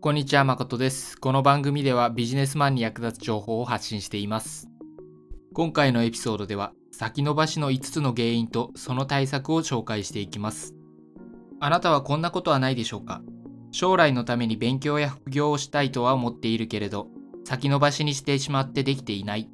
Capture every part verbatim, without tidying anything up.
こんにちは、まことです。この番組ではビジネスマンに役立つ情報を発信しています。今回のエピソードでは、先延ばしのいつつの原因とその対策を紹介していきます。あなたはこんなことはないでしょうか？将来のために勉強や副業をしたいとは思っているけれど、先延ばしにしてしまってできていない。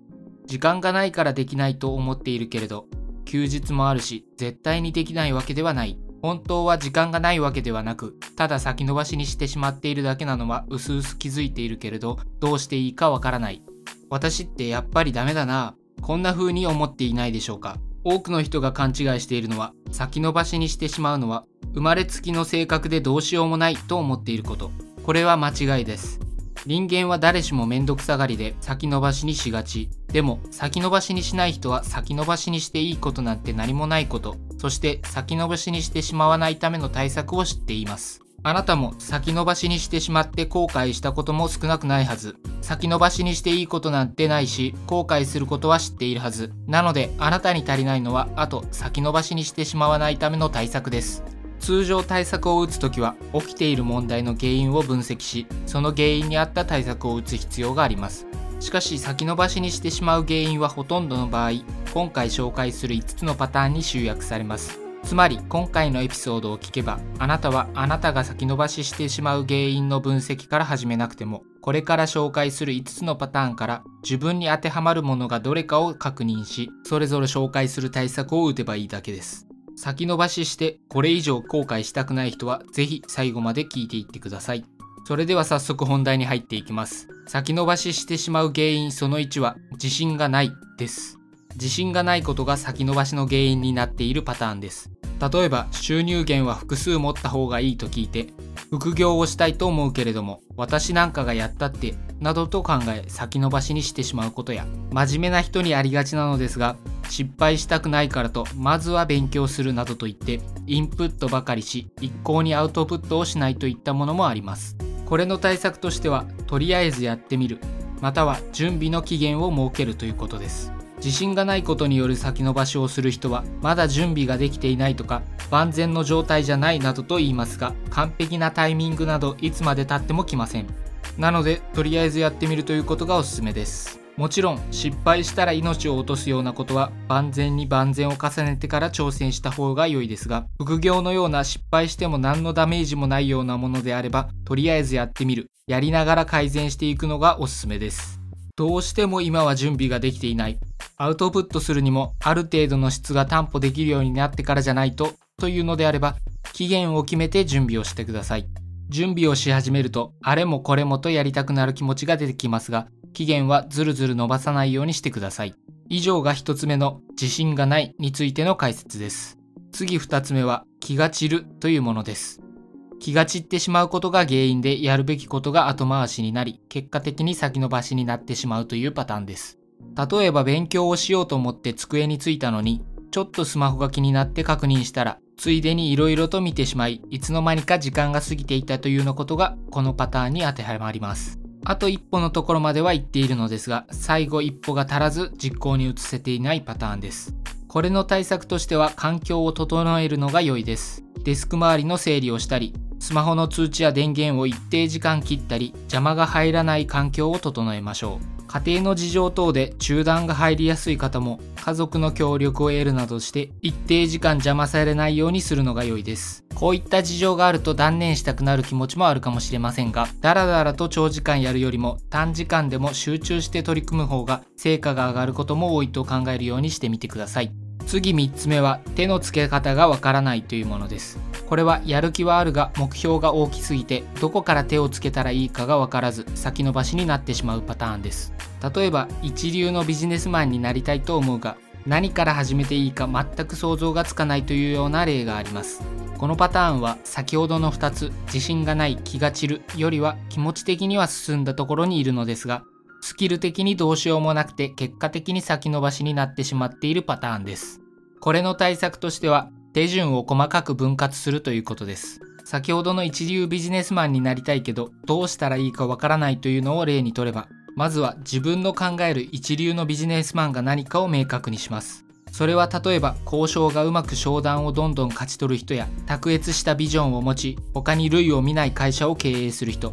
時間がないからできないと思っているけれど、休日もあるし、絶対にできないわけではない。本当は時間がないわけではなく、ただ先延ばしにしてしまっているだけなのはうすうす気づいているけれど、どうしていいかわからない。私ってやっぱりダメだな。こんな風に思っていないでしょうか。多くの人が勘違いしているのは、先延ばしにしてしまうのは、生まれつきの性格でどうしようもないと思っていること。これは間違いです。人間は誰しもめんどくさがりで先延ばしにしがち。でも先延ばしにしない人は先延ばしにしていいことなんて何もないこと。そして先延ばしにしてしまわないための対策を知っています。あなたも先延ばしにしてしまって後悔したことも少なくないはず。先延ばしにしていいことなんてないし、後悔することは知っているはず。なのであなたに足りないのは、あと先延ばしにしてしまわないための対策です。通常対策を打つときは、起きている問題の原因を分析し、その原因に合った対策を打つ必要があります。しかし先延ばしにしてしまう原因はほとんどの場合、今回紹介するいつつのパターンに集約されます。つまり今回のエピソードを聞けば、あなたはあなたが先延ばししてしまう原因の分析から始めなくても、これから紹介するいつつのパターンから自分に当てはまるものがどれかを確認し、それぞれ紹介する対策を打てばいいだけです。先延ばししてこれ以上後悔したくない人はぜひ最後まで聞いていってください。それでは早速本題に入っていきます。先延ばししてしまう原因そのいちは自信がないです。自信がないことが先延ばしの原因になっているパターンです。例えば収入源は複数持った方がいいと聞いて、副業をしたいと思うけれども私なんかがやったってなどと考え先延ばしにしてしまうことや、真面目な人にありがちなのですが、失敗したくないからとまずは勉強するなどといってインプットばかりし、一向にアウトプットをしないといったものもあります。これの対策としては、とりあえずやってみる、または準備の期限を設けるということです。自信がないことによる先延ばしをする人は、まだ準備ができていないとか万全の状態じゃないなどと言いますが、完璧なタイミングなどいつまで経っても来ません。なのでとりあえずやってみるということがおすすめです。もちろん失敗したら命を落とすようなことは万全に万全を重ねてから挑戦した方が良いですが、副業のような失敗しても何のダメージもないようなものであれば、とりあえずやってみる、やりながら改善していくのがおすすめです。どうしても今は準備ができていない、アウトプットするにもある程度の質が担保できるようになってからじゃないとというのであれば、期限を決めて準備をしてください。準備をし始めるとあれもこれもとやりたくなる気持ちが出てきますが、期限はずるずる伸ばさないようにしてください。以上がひとつめの自信がないについての解説です。次ふたつめは気が散るというものです。気が散ってしまうことが原因で、やるべきことが後回しになり、結果的に先延ばしになってしまうというパターンです。例えば勉強をしようと思って机に着いたのに、ちょっとスマホが気になって確認したら、ついでにいろいろと見てしまい、いつの間にか時間が過ぎていたというのことがこのパターンに当てはまります。あと一歩のところまでは行っているのですが、最後一歩が足らず実行に移せていないパターンです。これの対策としては、環境を整えるのが良いです。デスク周りの整理をしたり、スマホの通知や電源を一定時間切ったり、邪魔が入らない環境を整えましょう。家庭の事情等で中断が入りやすい方も、家族の協力を得るなどして一定時間邪魔されないようにするのが良いです。こういった事情があると断念したくなる気持ちもあるかもしれませんが、だらだらと長時間やるよりも短時間でも集中して取り組む方が成果が上がることも多いと考えるようにしてみてください。次みっつめは手のつけ方がわからないというものです。これはやる気はあるが目標が大きすぎて、どこから手をつけたらいいかがわからず先延ばしになってしまうパターンです。例えば一流のビジネスマンになりたいと思うが、何から始めていいか全く想像がつかないというような例があります。このパターンは先ほどのふたつ、自信がない、気が散るよりは気持ち的には進んだところにいるのですが、スキル的にどうしようもなくて結果的に先延ばしになってしまっているパターンです。これの対策としては、手順を細かく分割するということです。先ほどの一流ビジネスマンになりたいけどどうしたらいいかわからないというのを例にとれば、まずは自分の考える一流のビジネスマンが何かを明確にします。それは例えば交渉がうまく商談をどんどん勝ち取る人や、卓越したビジョンを持ち他に類を見ない会社を経営する人、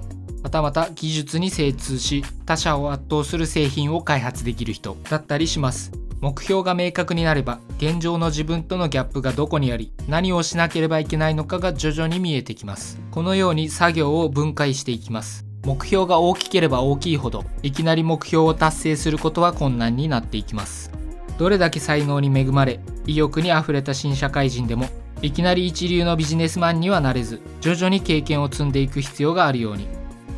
たまた技術に精通し他社を圧倒する製品を開発できる人だったりします。目標が明確になれば現状の自分とのギャップがどこにあり何をしなければいけないのかが徐々に見えてきます。このように作業を分解していきます。目標が大きければ大きいほどいきなり目標を達成することは困難になっていきます。どれだけ才能に恵まれ意欲にあふれた新社会人でもいきなり一流のビジネスマンにはなれず、徐々に経験を積んでいく必要があるように、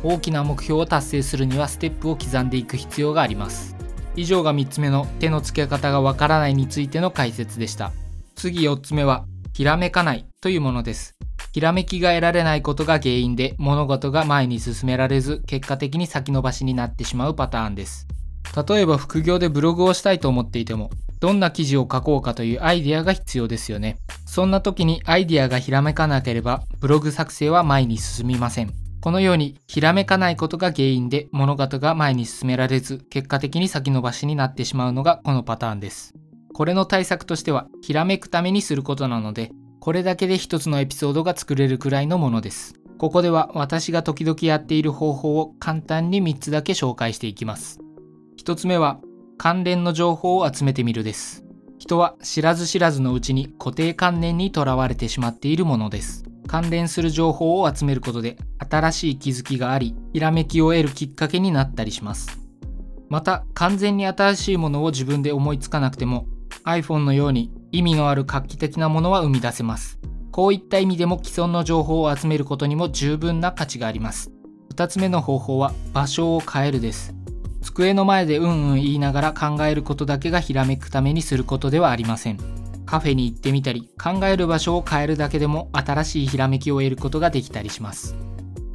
大きな目標を達成するにはステップを刻んでいく必要があります。以上がみっつめの手の付け方がわからないについての解説でした。次よっつめはひらめかないというものです。ひらめきが得られないことが原因で物事が前に進められず、結果的に先延ばしになってしまうパターンです。例えば副業でブログをしたいと思っていても、どんな記事を書こうかというアイデアが必要ですよね。そんな時にアイデアがひらめかなければブログ作成は前に進みません。このようにひらめかないことが原因で物事が前に進められず、結果的に先延ばしになってしまうのがこのパターンです。これの対策としてはひらめくためにすることなので、これだけで一つのエピソードが作れるくらいのものです。ここでは私が時々やっている方法を簡単にみっつだけ紹介していきます。ひとつめは関連の情報を集めてみるです。人は知らず知らずのうちに固定観念にとらわれてしまっているものです。関連する情報を集めることで新しい気づきがあり、ひらめきを得るきっかけになったりします。また完全に新しいものを自分で思いつかなくても iPhone のように意味のある画期的なものは生み出せます。こういった意味でも既存の情報を集めることにも十分な価値があります。ふたつめの方法は場所を変えるです。机の前でうんうん言いながら考えることだけがひらめくためにすることではありません。カフェに行ってみたり、考える場所を変えるだけでも新しいひらめきを得ることができたりします。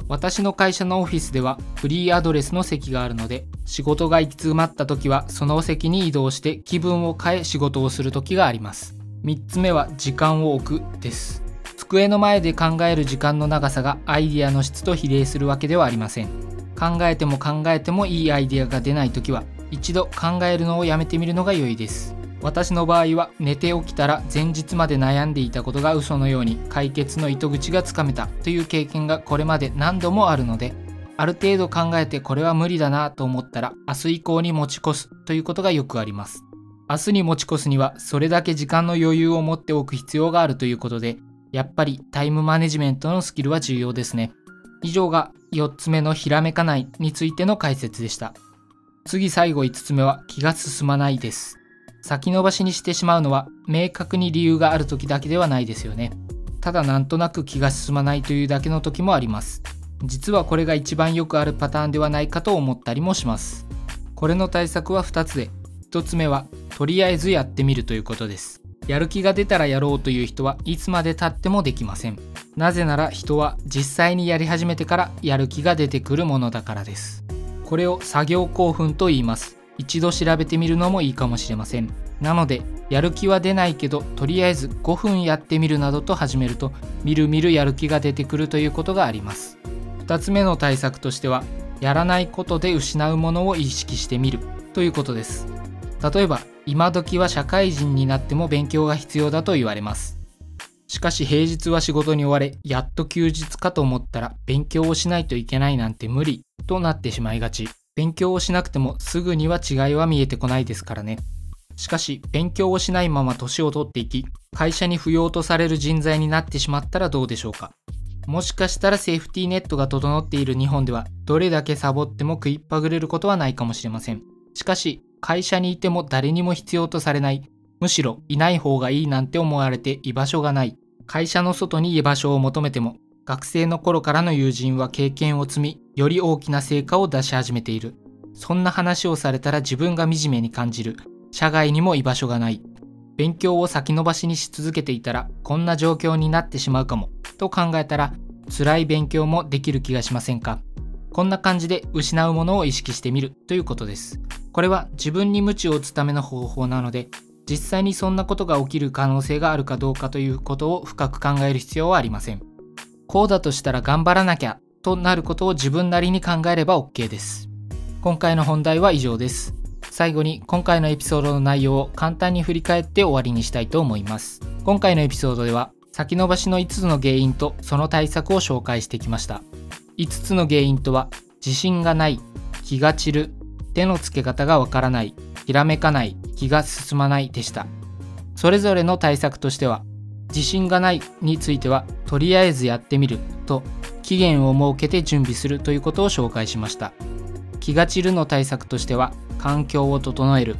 私の会社のオフィスではフリーアドレスの席があるので、仕事が行き詰まった時はその席に移動して気分を変え仕事をする時があります。みっつめは時間を置くです。机の前で考える時間の長さがアイデアの質と比例するわけではありません。考えても考えてもいいアイデアが出ないときは一度考えるのをやめてみるのが良いです。私の場合は寝て起きたら前日まで悩んでいたことが嘘のように解決の糸口がつかめたという経験がこれまで何度もあるので、ある程度考えてこれは無理だなと思ったら明日以降に持ち越すということがよくあります。明日に持ち越すにはそれだけ時間の余裕を持っておく必要があるということで、やっぱりタイムマネジメントのスキルは重要ですね。以上がよっつめのひらめかないについての解説でした。次最後いつつめは気が進まないです。先延ばしにしてしまうのは明確に理由がある時だけではないですよね。ただなんとなく気が進まないというだけの時もあります。実はこれが一番よくあるパターンではないかと思ったりもします。これの対策はふたつで、ひとつめはとりあえずやってみるということです。やる気が出たらやろうという人はいつまで経ってもできません。なぜなら人は実際にやり始めてからやる気が出てくるものだからです。これを作業興奮と言います。一度調べてみるのもいいかもしれません。なのでやる気は出ないけどとりあえずごふんやってみるなどと始めると、みるみるやる気が出てくるということがあります。ふたつめの対策としてはやらないことで失うものを意識してみるということです。例えば今時は社会人になっても勉強が必要だと言われます。しかし平日は仕事に追われ、やっと休日かと思ったら勉強をしないといけないなんて無理となってしまいがち。勉強をしなくてもすぐには違いは見えてこないですからね。しかし勉強をしないまま年を取っていき、会社に不要とされる人材になってしまったらどうでしょうか。もしかしたらセーフティーネットが整っている日本ではどれだけサボっても食いっぱぐれることはないかもしれません。しかし会社にいても誰にも必要とされない、むしろいない方がいいなんて思われて居場所がない、会社の外に居場所を求めても学生の頃からの友人は経験を積み、より大きな成果を出し始めている。そんな話をされたら自分が惨めに感じる。社外にも居場所がない。勉強を先延ばしにし続けていたらこんな状況になってしまうかもと考えたら辛い勉強もできる気がしませんか。こんな感じで失うものを意識してみるということです。これは自分に鞭を打つための方法なので、実際にそんなことが起きる可能性があるかどうかということを深く考える必要はありません。こうだとしたら頑張らなきゃとなることを自分なりに考えれば OK です。今回の本題は以上です。最後に今回のエピソードの内容を簡単に振り返って終わりにしたいと思います。今回のエピソードでは先延ばしのいつつの原因とその対策を紹介してきました。いつつの原因とは、自信がない、気が散る、手のつけ方がわからない、ひらめかない、気が進まないでした。それぞれの対策としては、自信がないについてはとりあえずやってみると期限を設けて準備するということを紹介しました。気が散るの対策としては環境を整える、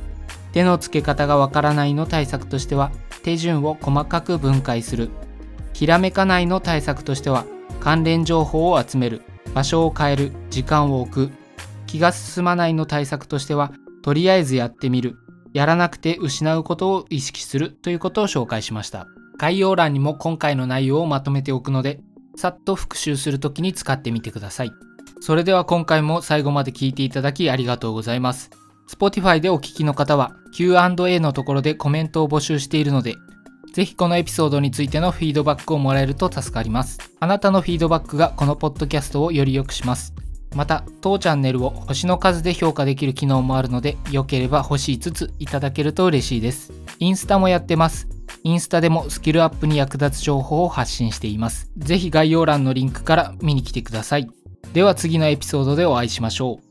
手のつけ方がわからないの対策としては手順を細かく分解する、ひらめかないの対策としては関連情報を集める、場所を変える、時間を置く、気が進まないの対策としてはとりあえずやってみる、やらなくて失うことを意識するということを紹介しました。概要欄にも今回の内容をまとめておくので、さっと復習するときに使ってみてください。それでは今回も最後まで聞いていただきありがとうございます。Spotify でお聞きの方は キューアンドエー のところでコメントを募集しているので、ぜひこのエピソードについてのフィードバックをもらえると助かります。あなたのフィードバックがこのポッドキャストをより良くします。また、当チャンネルを星の数で評価できる機能もあるので、良ければ星いつついただけると嬉しいです。インスタもやってます。インスタでもスキルアップに役立つ情報を発信しています。ぜひ概要欄のリンクから見に来てください。では次のエピソードでお会いしましょう。